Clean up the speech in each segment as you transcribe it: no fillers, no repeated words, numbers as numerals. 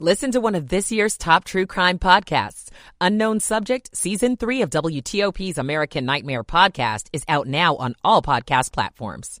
Listen to one of this year's top true crime podcasts. Unknown Subject, Season 3 of WTOP's American Nightmare podcast is out now on all podcast platforms.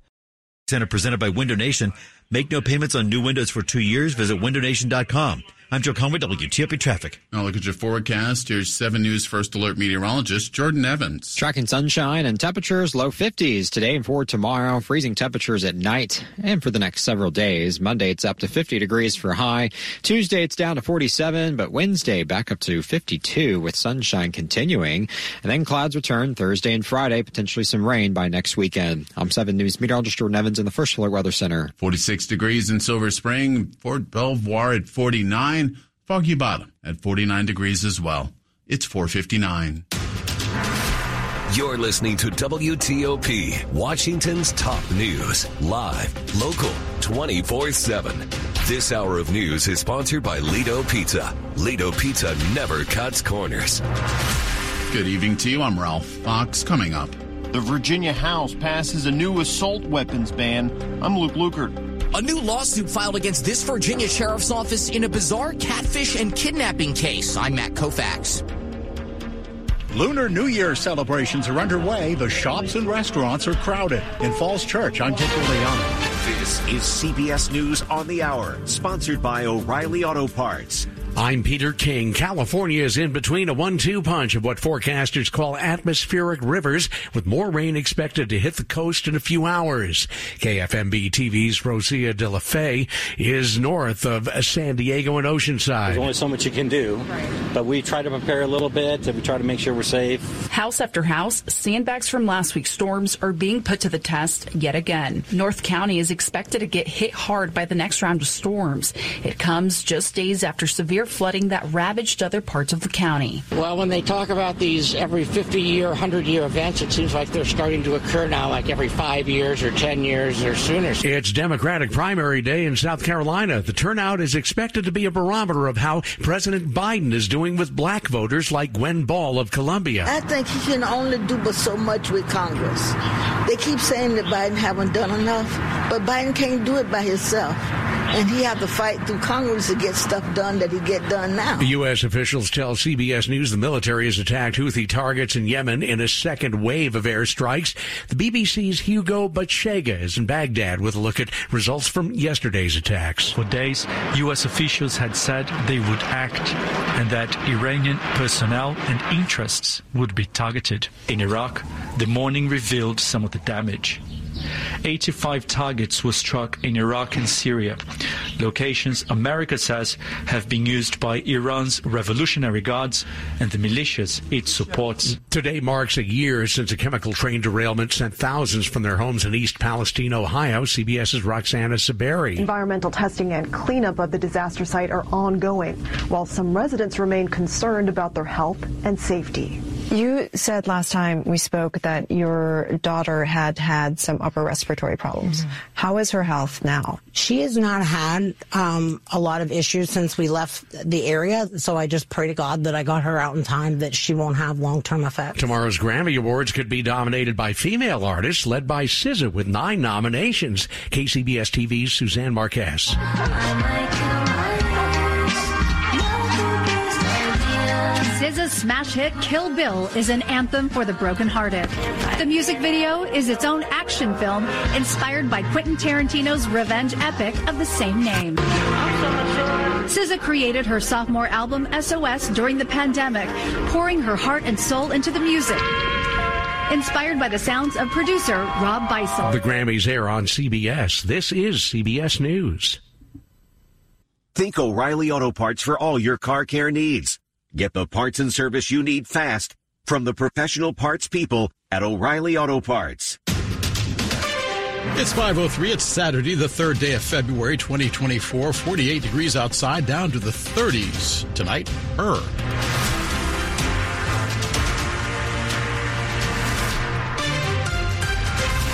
Center presented by Window Nation. Make no payments on new windows for 2 years. Visit windownation.com. I'm Joe Conway, WTOP Traffic. Now look at your forecast. Here's 7 News First Alert meteorologist Jordan Evans. Tracking sunshine and temperatures, low 50s today and for tomorrow, freezing temperatures at night and for the next several days. Monday, it's up to 50 degrees for high. Tuesday, it's down to 47, but Wednesday, back up to 52 with sunshine continuing. And then clouds return Thursday and Friday, potentially some rain by next weekend. I'm 7 News meteorologist Jordan Evans in the First Alert Weather Center. 46 degrees in Silver Spring, Fort Belvoir at 49. Foggy Bottom at 49 degrees as well. It's 4:59. You're listening to WTOP, Washington's top news, live, local, 24/7. This hour of news is sponsored by Lido Pizza. Lido Pizza never cuts corners. Good evening to you. I'm Ralph Fox. Coming up, the Virginia House passes a new assault weapons ban. I'm Luke Lukert. A new lawsuit filed against this Virginia sheriff's office in a bizarre catfish and kidnapping case. I'm Matt Koufax. Lunar New Year celebrations are underway. The shops and restaurants are crowded. In Falls Church, I'm Dick Leone. This is CBS News on the Hour, sponsored by O'Reilly Auto Parts. I'm Peter King. California is in between a 1-2 punch of what forecasters call atmospheric rivers, with more rain expected to hit the coast in a few hours. KFMB TV's Rosia De La Fay is north of San Diego and Oceanside. There's only so much you can do, but we try to prepare a little bit, and we try to make sure we're safe. House after house, sandbags from last week's storms are being put to the test yet again. North County is expected to get hit hard by the next round of storms. It comes just days after severe flooding that ravaged other parts of the county. Well, when they talk about these every 50-year, 100-year events, it seems like they're starting to occur now, like every 5 years or 10 years or sooner. It's Democratic primary day in South Carolina. The turnout is expected to be a barometer of how President Biden is doing with black voters like Gwen Ball of Columbia. I think he can only do but so much with Congress. They keep saying that Biden haven't done enough, but Biden can't do it by himself. And he had to fight through Congress to get stuff done that he get done now. U.S. officials tell CBS News the military has attacked Houthi targets in Yemen in a second wave of airstrikes. The BBC's Hugo Bachega is in Baghdad with a look at results from yesterday's attacks. For days, U.S. officials had said they would act and that Iranian personnel and interests would be targeted. In Iraq, the morning revealed some of the damage. 85 targets were struck in Iraq and Syria, locations America says have been used by Iran's Revolutionary Guards and the militias it supports. Today marks a year since a chemical train derailment sent thousands from their homes in East Palestine, Ohio. CBS's Roxana Saberi. Environmental testing and cleanup of the disaster site are ongoing, while some residents remain concerned about their health and safety. You said last time we spoke that your daughter had had some upper respiratory problems. Mm-hmm. How is her health now? She has not had a lot of issues since we left the area, so I just pray to God that I got her out in time, that she won't have long-term effects. Tomorrow's Grammy Awards could be dominated by female artists, led by SZA with 9 nominations. KCBS TV's Suzanne Marquez. SZA's smash hit Kill Bill is an anthem for the brokenhearted. The music video is its own action film inspired by Quentin Tarantino's revenge epic of the same name. SZA created her sophomore album SOS during the pandemic, pouring her heart and soul into the music. Inspired by the sounds of producer Rob Bison. The Grammys air on CBS. This is CBS News. Think O'Reilly Auto Parts for all your car care needs. Get the parts and service you need fast from the professional parts people at O'Reilly Auto Parts. It's 5:03. It's Saturday, the third day of February 2024. 48 degrees outside, down to the 30s tonight.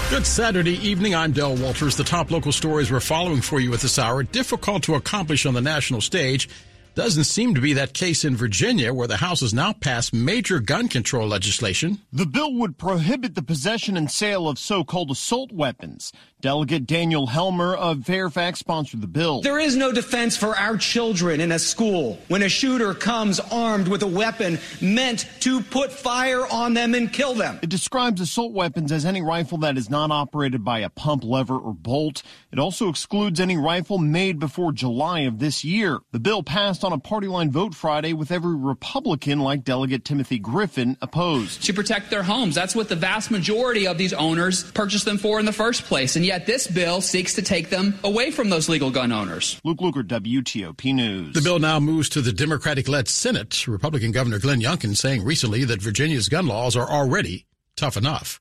Good Saturday evening. I'm Del Walters. The top local stories we're following for you at this hour. Difficult to accomplish on the national stage. Doesn't seem to be that case in Virginia, where the House has now passed major gun control legislation. The bill would prohibit the possession and sale of so-called assault weapons. Delegate Daniel Helmer of Fairfax sponsored the bill. There is no defense for our children in a school when a shooter comes armed with a weapon meant to put fire on them and kill them. It describes assault weapons as any rifle that is not operated by a pump, lever, or bolt. It also excludes any rifle made before July of this year. The bill passed on a party line vote Friday with every Republican like Delegate Timothy Griffin opposed. To protect their homes. That's what the vast majority of these owners purchased them for in the first place. And yet this bill seeks to take them away from those legal gun owners. Luke Luker, WTOP News. The bill now moves to the Democratic-led Senate. Republican Governor Glenn Youngkin saying recently that Virginia's gun laws are already tough enough.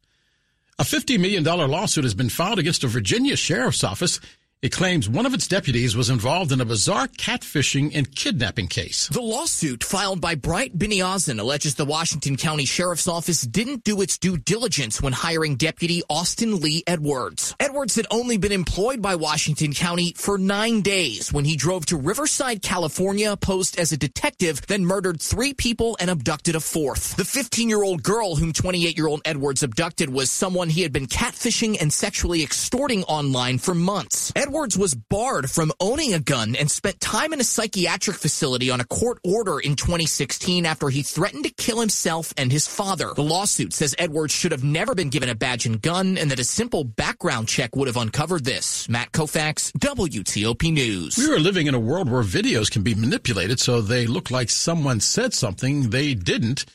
A $50 million lawsuit has been filed against a Virginia sheriff's office. It claims one of its deputies was involved in a bizarre catfishing and kidnapping case. The lawsuit filed by Bright Biniazin alleges the Washington County Sheriff's Office didn't do its due diligence when hiring Deputy Austin Lee Edwards. Edwards had only been employed by Washington County for 9 days when he drove to Riverside, California, posed as a detective, then murdered 3 people and abducted a 4th. The 15-year-old girl whom 28-year-old Edwards abducted was someone he had been catfishing and sexually extorting online for months. Edwards was barred from owning a gun and spent time in a psychiatric facility on a court order in 2016 after he threatened to kill himself and his father. The lawsuit says Edwards should have never been given a badge and gun and that a simple background check would have uncovered this. Matt Koufax, WTOP News. We are living in a world where videos can be manipulated so they look like someone said something they didn't.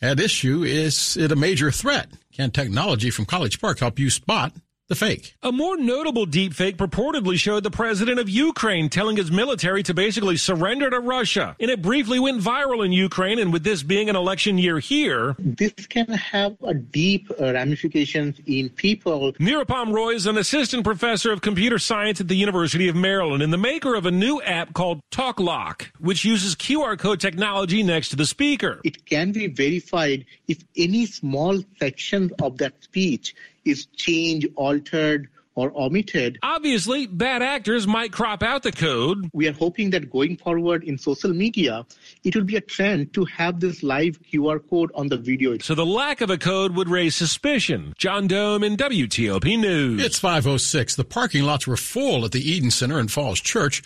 At issue, is it a major threat? Can technology from College Park help you spot the fake? A more notable deepfake purportedly showed the president of Ukraine telling his military to basically surrender to Russia. And it briefly went viral in Ukraine, and with this being an election year here, this can have a deep ramifications in people. Nirupam Roy is an assistant professor of computer science at the University of Maryland and the maker of a new app called TalkLock, which uses QR code technology next to the speaker. It can be verified if any small section of that speech is changed, altered, or omitted. Obviously, bad actors might crop out the code. We are hoping that going forward in social media, it will be a trend to have this live QR code on the video. So the lack of a code would raise suspicion. John Dome in WTOP News. It's 5:06. The parking lots were full at the Eden Center in Falls Church.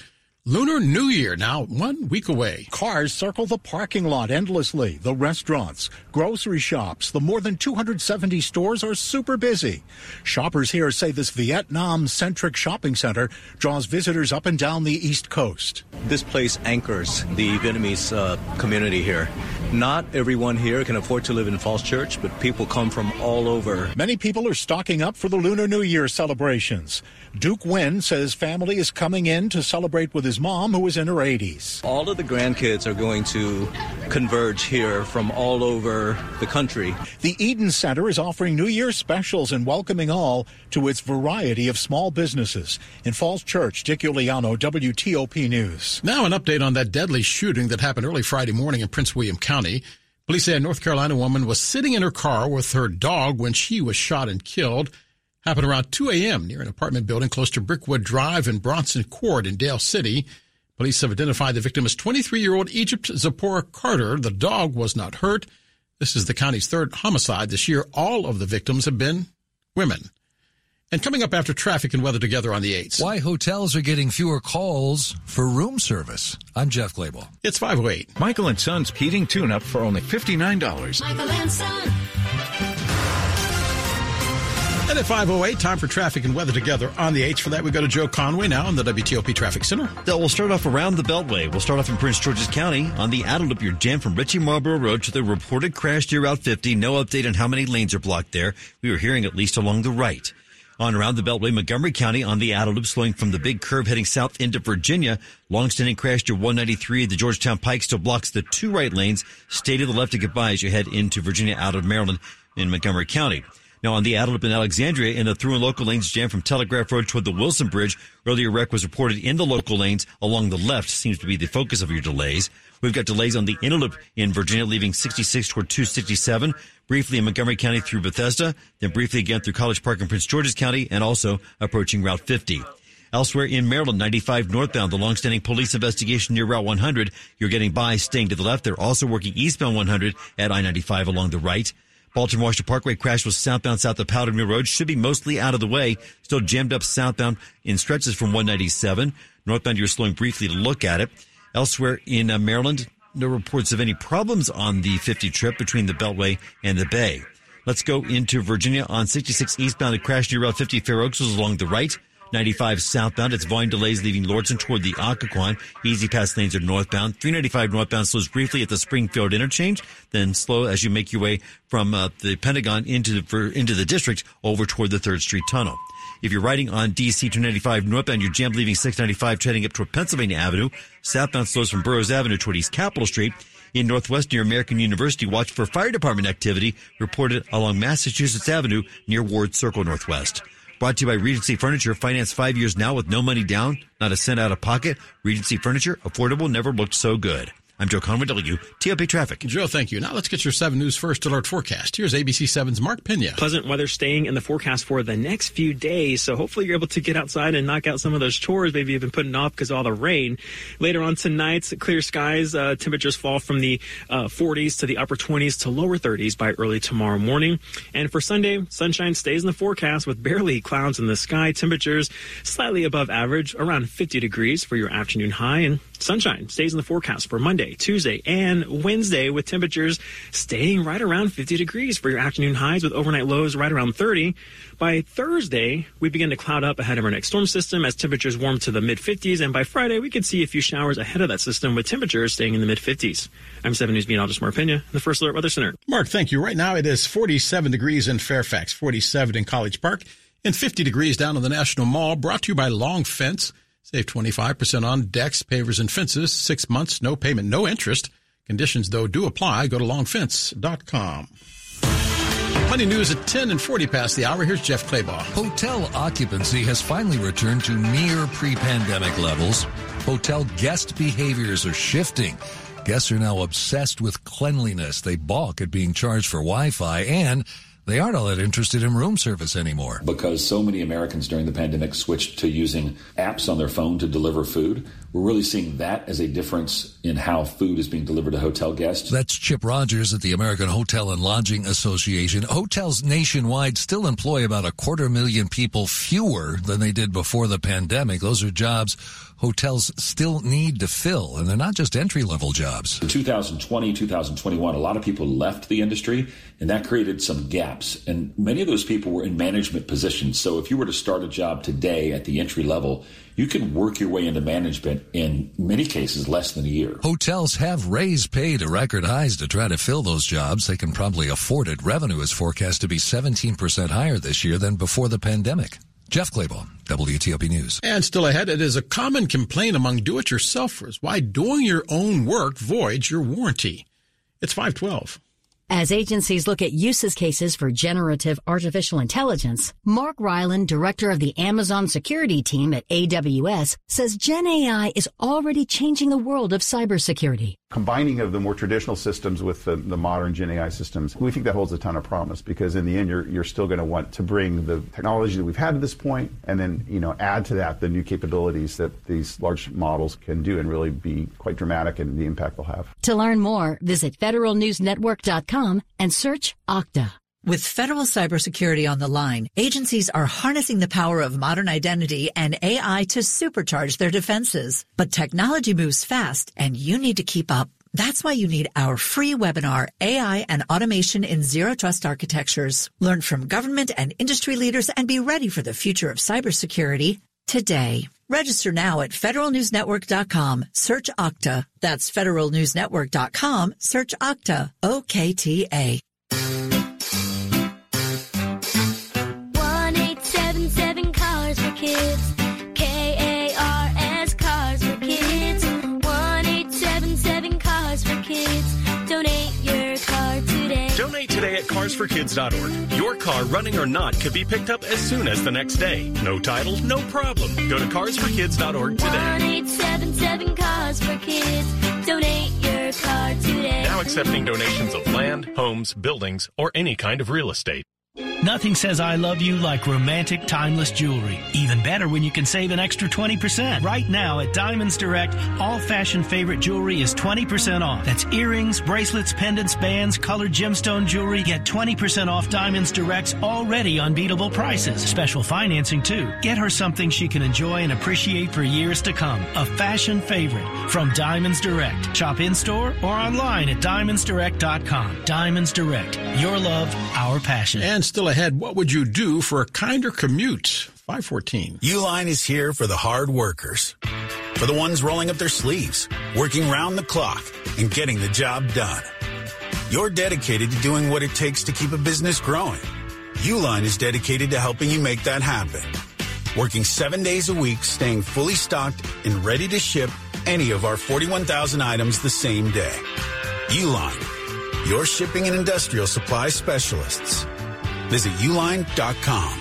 Lunar New Year now 1 week away. Cars circle the parking lot endlessly. The restaurants, grocery shops, the more than 270 stores are super busy. Shoppers here say this Vietnam-centric shopping center draws visitors up and down the East Coast. This place anchors the Vietnamese community here. Not everyone here can afford to live in Falls Church, but people come from all over. Many people are stocking up for the Lunar New Year celebrations. Duke Nguyen says family is coming in to celebrate with his mom, who is in her 80s. All of the grandkids are going to converge here from all over the country. The Eden Center is offering New Year specials and welcoming all to its variety of small businesses. In Falls Church, Dick Iuliano, WTOP News. Now an update on that deadly shooting that happened early Friday morning in Prince William County. Police say a North Carolina woman was sitting in her car with her dog when she was shot and killed. Happened around 2 a.m. near an apartment building close to Brickwood Drive and Bronson Court in Dale City. Police have identified the victim as 23-year-old Egypt Zipporah Carter. The dog was not hurt. This is the county's 3rd homicide this year. All of the victims have been women. And coming up after traffic and weather together on the 8th. Why hotels are getting fewer calls for room service. I'm Jeff Glable. It's 5:08. Michael and Son's heating tune-up for only $59. Michael and Son. And at 5:08, time for traffic and weather together on the 8th. For that, we go to Joe Conway now in the WTOP Traffic Center. We'll start off around the Beltway. We'll start off in Prince George's County. On the Adelip, you're jammed from Ritchie Marlboro Road to the reported crash near Route 50. No update on how many lanes are blocked there. We were hearing at least along the right. On around the Beltway, Montgomery County on the Adelip, slowing from the big curve heading south into Virginia. Long-standing crash to 193 at the Georgetown Pike still blocks the 2 right lanes. Stay to the left to get by as you head into Virginia out of Maryland in Montgomery County. Now on the Adelip in Alexandria, in the through and local lanes jammed from Telegraph Road toward the Wilson Bridge. Earlier wreck was reported in the local lanes along the left, seems to be the focus of your delays. We've got delays on the inner loop in Virginia, leaving 66 toward 267, briefly in Montgomery County through Bethesda, then briefly again through College Park in Prince George's County, and also approaching Route 50. Elsewhere in Maryland, 95 northbound, the longstanding police investigation near Route 100. You're getting by staying to the left. They're also working eastbound 100 at I-95 along the right. Baltimore-Washington Parkway crash was southbound south of Powder Mill Road. Should be mostly out of the way. Still jammed up southbound in stretches from 197. Northbound, you're slowing briefly to look at it. Elsewhere in Maryland, no reports of any problems on the 50 trip between the Beltway and the Bay. Let's go into Virginia on 66 eastbound. A crash near Route 50 Fair Oaks was along the right. 95 southbound, it's volume delays leaving Lordson toward the Occoquan. Easy pass lanes are northbound. 395 northbound slows briefly at the Springfield interchange, then slow as you make your way from the Pentagon into the district over toward the 3rd Street Tunnel. If you're riding on DC 295 northbound, you're jammed leaving 695 heading up toward Pennsylvania Avenue. Southbound slows from Burroughs Avenue toward East Capitol Street. In Northwest near American University, watch for fire department activity reported along Massachusetts Avenue near Ward Circle Northwest. Brought to you by Regency Furniture. Finance 5 years now with no money down, not a cent out of pocket. Regency Furniture, affordable, never looked so good. I'm Joe Conway, WTOP Traffic. Joe, thank you. Now let's get your 7 News First Alert forecast. Here's ABC 7's Mark Pena. Pleasant weather staying in the forecast for the next few days, so hopefully you're able to get outside and knock out some of those chores maybe you've been putting off because of all the rain. Later on tonight, clear skies, temperatures fall from the 40s to the upper 20s to lower 30s by early tomorrow morning. And for Sunday, sunshine stays in the forecast with barely clouds in the sky. Temperatures slightly above average, around 50 degrees for your afternoon high, and sunshine stays in the forecast for Monday, Tuesday, and Wednesday with temperatures staying right around 50 degrees for your afternoon highs with overnight lows right around 30. By Thursday, we begin to cloud up ahead of our next storm system as temperatures warm to the mid-50s, and by Friday, we could see a few showers ahead of that system with temperatures staying in the mid-50s. I'm 7 News meteorologist Mark Pena, the First Alert Weather Center. Mark, thank you. Right now, it is 47 degrees in Fairfax, 47 in College Park, and 50 degrees down in the National Mall, brought to you by Long Fence. Save 25% on decks, pavers, and fences. 6 months, no payment, no interest. Conditions, though, do apply. Go to longfence.com. Money news at 10 and 40 past the hour. Here's Jeff Claybaugh. Hotel occupancy has finally returned to near pre-pandemic levels. Hotel guest behaviors are shifting. Guests are now obsessed with cleanliness. They balk at being charged for Wi-Fi, and they aren't all that interested in room service anymore. Because so many Americans during the pandemic switched to using apps on their phone to deliver food, we're really seeing that as a difference in how food is being delivered to hotel guests. That's Chip Rogers at the American Hotel and Lodging Association. Hotels nationwide still employ about 250,000 people fewer than they did before the pandemic. Those are jobs hotels still need to fill, and they're not just entry-level jobs. In 2020, 2021, a lot of people left the industry, and that created some gaps. And many of those people were in management positions. So if you were to start a job today at the entry level, you can work your way into management in many cases less than a year. Hotels have raised pay to record highs to try to fill those jobs. They can probably afford it. Revenue is forecast to be 17% higher this year than before the pandemic. Jeff Claybaugh, WTOP News. And still ahead, it is a common complaint among do-it-yourselfers why doing your own work voids your warranty. It's 512. As agencies look at uses cases for generative artificial intelligence, Mark Ryland, director of the Amazon security team at AWS, says Gen AI is already changing the world of cybersecurity. Combining of the more traditional systems with the modern Gen AI systems, we think that holds a ton of promise, because in the end, you're still going to want to bring the technology that we've had to this point and then, add to that the new capabilities that these large models can do and really be quite dramatic in the impact they'll have. To learn more, visit federalnewsnetwork.com. And search Okta. With federal cybersecurity on the line, agencies are harnessing the power of modern identity and AI to supercharge their defenses. But technology moves fast, and you need to keep up. That's why you need our free webinar, AI and Automation in Zero Trust Architectures. Learn from government and industry leaders and be ready for the future of cybersecurity today. Register now at federalnewsnetwork.com. Search Okta. That's federalnewsnetwork.com. Search Okta. OKTA. 1877 Cars for Kids. KARS Cars for Kids. 1877 Cars for Kids. Donate your car today. Donate today at carsforkids.org. Your car, running or not, could be picked up as soon as the next day. No title, no problem. Go to carsforkids.org today. 1877 Cars for Kids. Donate your car today. Now accepting donations of land, homes, buildings, or any kind of real estate. Nothing says I love you like romantic, timeless jewelry. Even better when you can save an extra 20%. Right now at Diamonds Direct, all fashion favorite jewelry is 20% off. That's earrings, bracelets, pendants, bands, colored gemstone jewelry. Get 20% off Diamonds Direct's already unbeatable prices. Special financing, too. Get her something she can enjoy and appreciate for years to come. A fashion favorite from Diamonds Direct. Shop in-store or online at DiamondsDirect.com. Diamonds Direct. Your love, our passion. And still ahead, what would you do for a kinder commute? 514. Uline is here for the hard workers. For the ones rolling up their sleeves, working round the clock, and getting the job done. You're dedicated to doing what it takes to keep a business growing. Uline is dedicated to helping you make that happen. Working 7 days a week, staying fully stocked and ready to ship any of our 41,000 items the same day. Uline, your shipping and industrial supply specialists. Visit uline.com.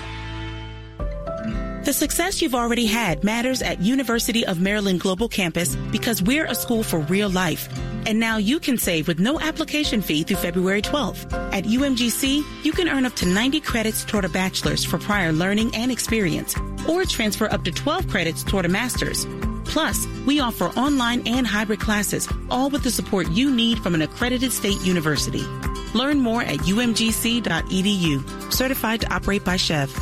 The success you've already had matters at University of Maryland Global Campus because we're a school for real life. And now you can save with no application fee through February 12th. At UMGC, you can earn up to 90 credits toward a bachelor's for prior learning and experience, or transfer up to 12 credits toward a master's. Plus, we offer online and hybrid classes, all with the support you need from an accredited state university. Learn more at umgc.edu. Certified to operate by Chev.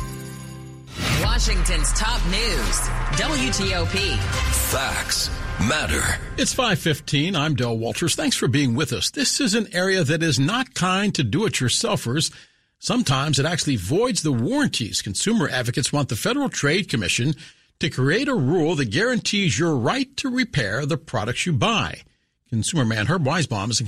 Washington's top news, WTOP. Facts matter. It's 5:15. I'm Del Walters. Thanks for being with us. This is an area that is not kind to do-it-yourselfers. Sometimes it actually voids the warranties. Consumer advocates want the Federal Trade Commission to create a rule that guarantees your right to repair the products you buy. Consumer man Herb Weisbaum is a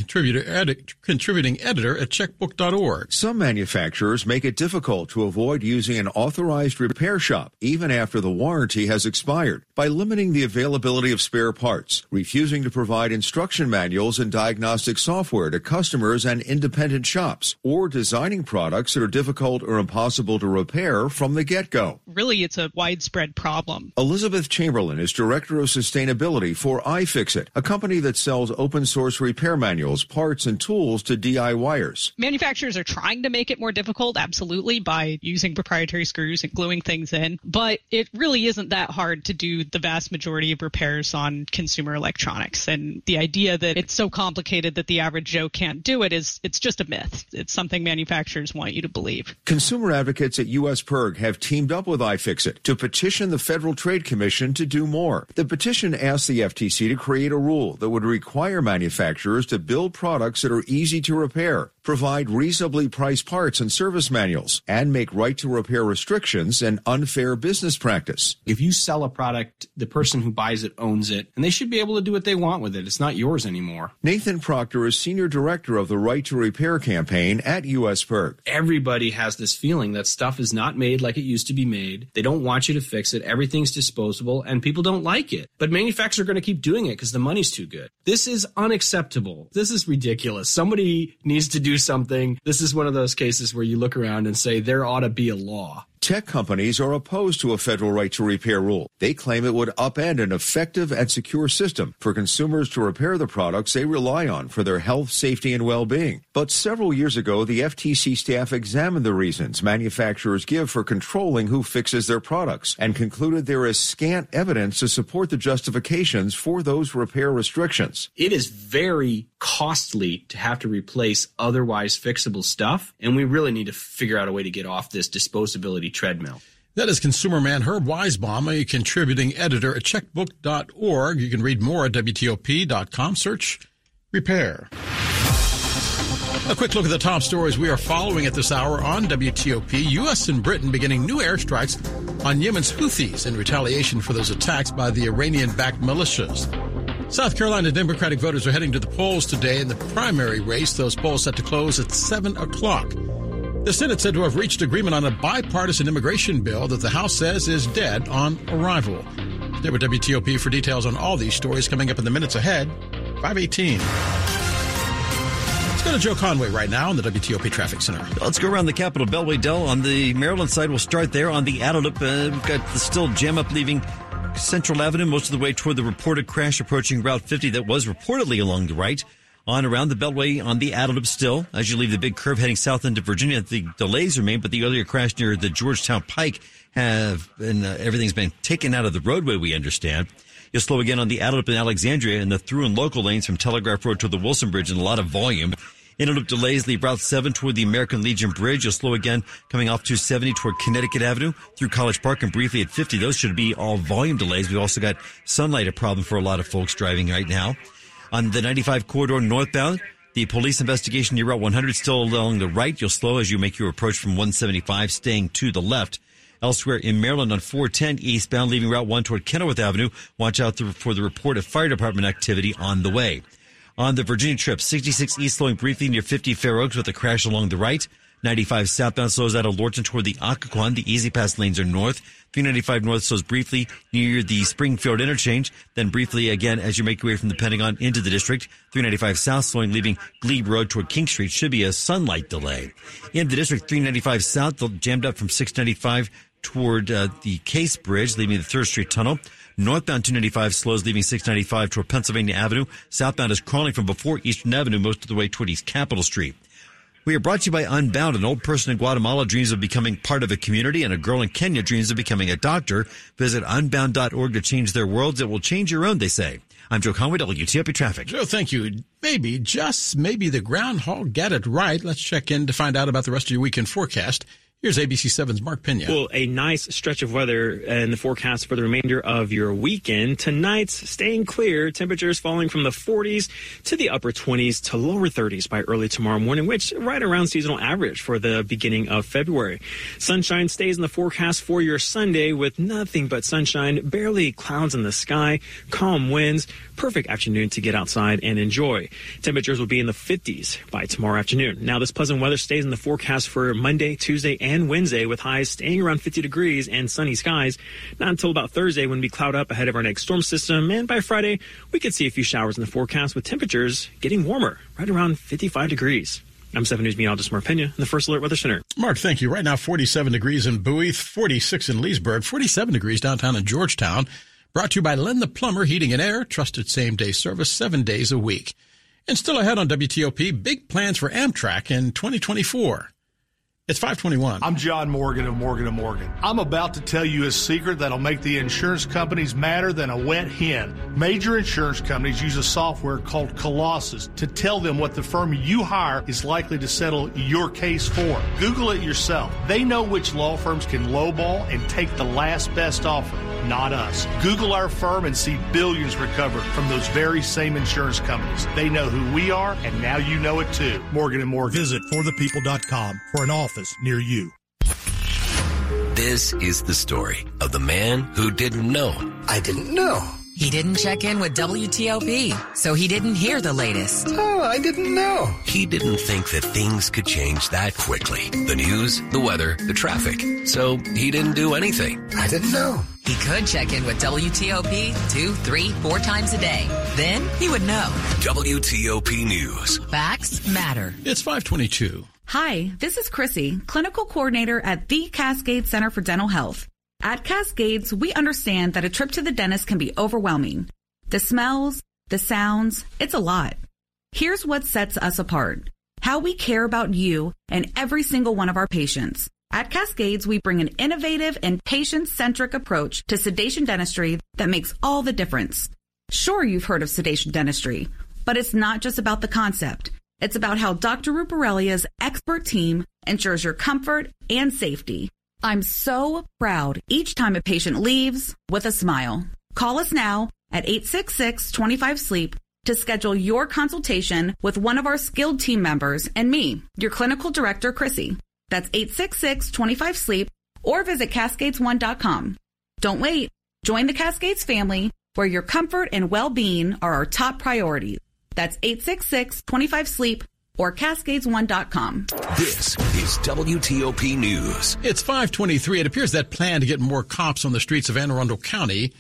contributing editor at checkbook.org. Some manufacturers make it difficult to avoid using an authorized repair shop even after the warranty has expired by limiting the availability of spare parts, refusing to provide instruction manuals and diagnostic software to customers and independent shops, or designing products that are difficult or impossible to repair from the get-go. Really, it's a widespread problem. Elizabeth Chamberlain is director of sustainability for iFixit, a company that sells open-source repair manuals, parts, and tools to DIYers. Manufacturers are trying to make it more difficult, absolutely, by using proprietary screws and gluing things in. But it really isn't that hard to do the vast majority of repairs on consumer electronics. And the idea that it's so complicated that the average Joe can't do it it's just a myth. It's something manufacturers want you to believe. Consumer advocates at U.S. PERG have teamed up with iFixit to petition the Federal Trade Commission to do more. The petition asks the FTC to create a rule that would require manufacturers to build products that are easy to repair, provide reasonably priced parts and service manuals, and make right-to-repair restrictions an unfair business practice. If you sell a product, the person who buys it owns it, and they should be able to do what they want with it. It's not yours anymore. Nathan Proctor is Senior Director of the Right to Repair campaign at U.S. PERG. Everybody has this feeling that stuff is not made like it used to be made. They don't want you to fix it. Everything's disposable, and people don't like it. But manufacturers are going to keep doing it because the money's too good. This is unacceptable. This is ridiculous. Somebody needs to do something. This is one of those cases where you look around and say there ought to be a law. Tech companies are opposed to a federal right to repair rule. They claim it would upend an effective and secure system for consumers to repair the products they rely on for their health, safety, and well-being. But several years ago, the FTC staff examined the reasons manufacturers give for controlling who fixes their products and concluded there is scant evidence to support the justifications for those repair restrictions. It is very costly to have to replace otherwise fixable stuff, and we really need to figure out a way to get off this disposability treadmill. That is consumer man Herb Weisbaum, a contributing editor at checkbook.org. You can read more at WTOP.com. Search repair. A quick look at the top stories we are following at this hour on WTOP. U.S. and Britain beginning new airstrikes on Yemen's Houthis in retaliation for those attacks by the Iranian-backed militias. South Carolina Democratic voters are heading to the polls today in the primary race. Those polls set to close at 7 o'clock. The Senate said to have reached agreement on a bipartisan immigration bill that the House says is dead on arrival. Stay with WTOP for details on all these stories coming up in the minutes ahead, 5:18. Let's go to Joe Conway right now in the WTOP Traffic Center. Let's go around the Capitol Beltway, Dell. On the Maryland side, we'll start there on the Adalup. We've got the still jam up leaving Central Avenue most of the way toward the reported crash approaching Route 50 that was reportedly along the right. on around the Beltway on the Additive still. As you leave the big curve heading south into Virginia, the delays remain, but the earlier crash near the Georgetown Pike have been, everything's been taken out of the roadway, we understand. You'll slow again on the Additive in Alexandria and the through and local lanes from Telegraph Road to the Wilson Bridge and a lot of volume. Interloop delays leave Route 7 toward the American Legion Bridge. You'll slow again coming off 270 toward Connecticut Avenue through College Park and briefly at 50. Those should be all volume delays. We've also got sunlight, a problem for a lot of folks driving right now. On the 95 corridor northbound, the police investigation near Route 100 still along the right. You'll slow as you make your approach from 175, staying to the left. Elsewhere in Maryland on 410 eastbound, leaving Route 1 toward Kenilworth Avenue. Watch out for the report of fire department activity on the way. On the Virginia trip, 66 east slowing briefly near 50 Fair Oaks with a crash along the right. 95 southbound slows out of Lorton toward the Occoquan. The easy pass lanes are north. 395 north slows briefly near the Springfield interchange. Then briefly again as you make your way from the Pentagon into the district. 395 south slowing leaving Glebe Road toward King Street. Should be a sunlight delay. In the district, 395 south jammed up from 695 toward the Case Bridge, leaving the 3rd Street Tunnel. Northbound 295 slows, leaving 695 toward Pennsylvania Avenue. Southbound is crawling from before Eastern Avenue most of the way toward East Capitol Street. We are brought to you by Unbound. An old person in Guatemala dreams of becoming part of a community, and a girl in Kenya dreams of becoming a doctor. Visit unbound.org to change their worlds. It will change your own, they say. I'm Joe Conway, WTOP Traffic. Joe, thank you. Maybe, just maybe, the groundhog got it right. Let's check in to find out about the rest of your weekend forecast. Here's ABC7's Mark Pena. Well, a nice stretch of weather in the forecast for the remainder of your weekend. Tonight's staying clear. Temperatures falling from the 40s to the upper 20s to lower 30s by early tomorrow morning, which right around seasonal average for the beginning of February. Sunshine stays in the forecast for your Sunday with nothing but sunshine, barely clouds in the sky, calm winds, perfect afternoon to get outside and enjoy. Temperatures will be in the 50s by tomorrow afternoon. Now, this pleasant weather stays in the forecast for Monday, Tuesday, and Wednesday with highs staying around 50 degrees and sunny skies. Not until about Thursday when we cloud up ahead of our next storm system. And by Friday, we could see a few showers in the forecast with temperatures getting warmer, right around 55 degrees. I'm 7 News meteorologist Mark Pena in the First Alert Weather Center. Mark, thank you. Right now, 47 degrees in Bowie, 46 in Leesburg, 47 degrees downtown in Georgetown. Brought to you by Len the Plumber Heating and Air, trusted same-day service 7 days a week. And still ahead on WTOP, big plans for Amtrak in 2024. It's 521. I'm John Morgan of Morgan & Morgan. I'm about to tell you a secret that'll make the insurance companies madder than a wet hen. Major insurance companies use a software called Colossus to tell them what the firm you hire is likely to settle your case for. Google it yourself. They know which law firms can lowball and take the last best offer, not us. Google our firm and see billions recovered from those very same insurance companies. They know who we are, and now you know it too. Morgan & Morgan. Visit forthepeople.com for an offer near you. This is the story of the man who didn't know. I didn't know. He didn't check in with WTOP, so he didn't hear the latest. Oh, I didn't know. He didn't think that things could change that quickly. The news, the weather, the traffic. So he didn't do anything. I didn't know. He could check in with WTOP 2, 3, 4 times a day. Then he would know. WTOP News. Facts matter. It's 522. Hi, this is Chrissy, clinical coordinator at the Cascade Center for Dental Health. At Cascades, we understand that a trip to the dentist can be overwhelming. The smells, the sounds, it's a lot. Here's what sets us apart: how we care about you and every single one of our patients. At Cascades, we bring an innovative and patient-centric approach to sedation dentistry that makes all the difference. Sure, you've heard of sedation dentistry, but it's not just about the concept. It's about how Dr. Ruparelia's expert team ensures your comfort and safety. I'm so proud each time a patient leaves with a smile. Call us now at 866-25-SLEEP to schedule your consultation with one of our skilled team members and me, your clinical director, Chrissy. That's 866-25-SLEEP or visit Cascades1.com. Don't wait. Join the Cascades family where your comfort and well-being are our top priorities. That's 866-25-SLEEP or Cascades1.com. This is WTOP News. It's 523. It appears that plan to get more cops on the streets of Anne Arundel County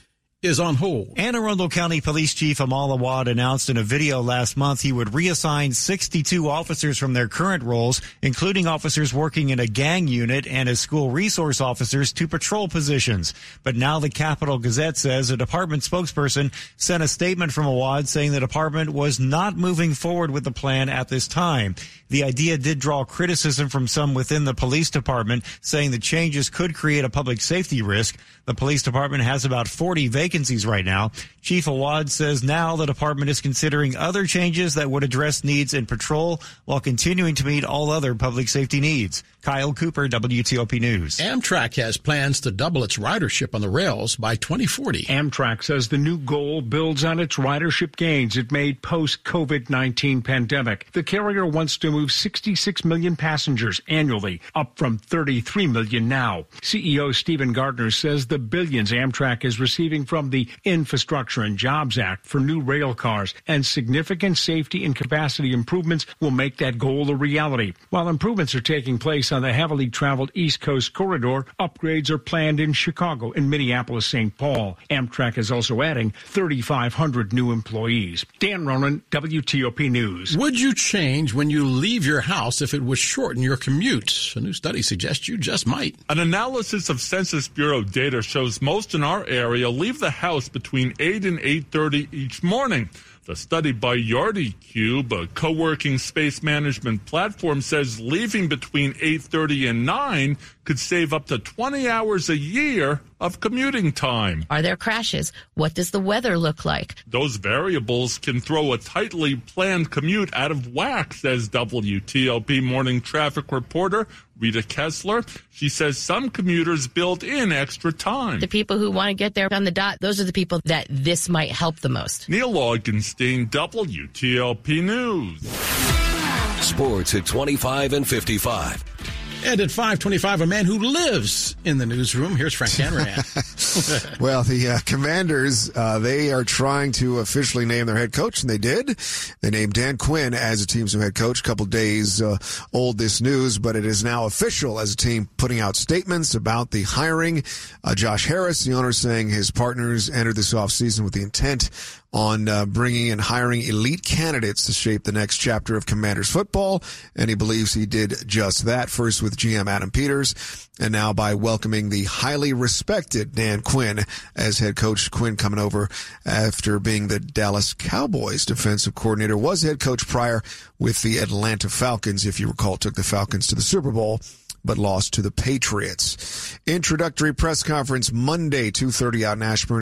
is on hold. Anne Arundel County Police Chief Amal Awad announced in a video last month he would reassign 62 officers from their current roles, including officers working in a gang unit and as school resource officers, to patrol positions. But now the Capital Gazette says a department spokesperson sent a statement from Awad saying the department was not moving forward with the plan at this time. The idea did draw criticism from some within the police department, saying the changes could create a public safety risk. The police department has about 40 vacancies right now. Chief Awad says now the department is considering other changes that would address needs in patrol while continuing to meet all other public safety needs. Kyle Cooper, WTOP News. Amtrak has plans to double its ridership on the rails by 2040. Amtrak says the new goal builds on its ridership gains it made post-COVID-19 pandemic. The carrier wants to move 66 million passengers annually, up from 33 million now. CEO Stephen Gardner says the billions Amtrak is receiving from the Infrastructure and Jobs Act for new rail cars and significant safety and capacity improvements will make that goal a reality. While improvements are taking place on the heavily traveled East Coast corridor, upgrades are planned in Chicago and Minneapolis-St. Paul. Amtrak is also adding 3,500 new employees. Dan Ronan, WTOP News. Would you change when you leave your house if it would shorten your commute? A new study suggests you just might. An analysis of Census Bureau data shows most in our area leave the house between 8 and 8:30 each morning. The study by YardiCube, a co-working space management platform, says leaving between 8:30 and 9 could save up to 20 hours a year of commuting time. Are there crashes? What does the weather look like? Those variables can throw a tightly planned commute out of whack, says WTOP morning traffic reporter Rita Kessler. She says some commuters build in extra time. The people who want to get there on the dot, those are the people that this might help the most. Neil Augenstein, WTOP News. Sports at 25 and 55. And at 5:25, a man who lives in the newsroom. Here's Frank Hanrahan. Well, the Commanders, they are trying to officially name their head coach, and they did. They named Dan Quinn as the team's new head coach. A couple days old, this news, but it is now official as a team putting out statements about the hiring. Josh Harris, the owner, saying his partners entered this offseason with the intent on bringing and hiring elite candidates to shape the next chapter of Commanders football, and he believes he did just that, first with GM Adam Peters, and now by welcoming the highly respected Dan Quinn as head coach. Quinn coming over after being the Dallas Cowboys defensive coordinator, was head coach prior with the Atlanta Falcons, if you recall, took the Falcons to the Super Bowl, but lost to the Patriots. Introductory press conference Monday, 2:30 out in Ashburn.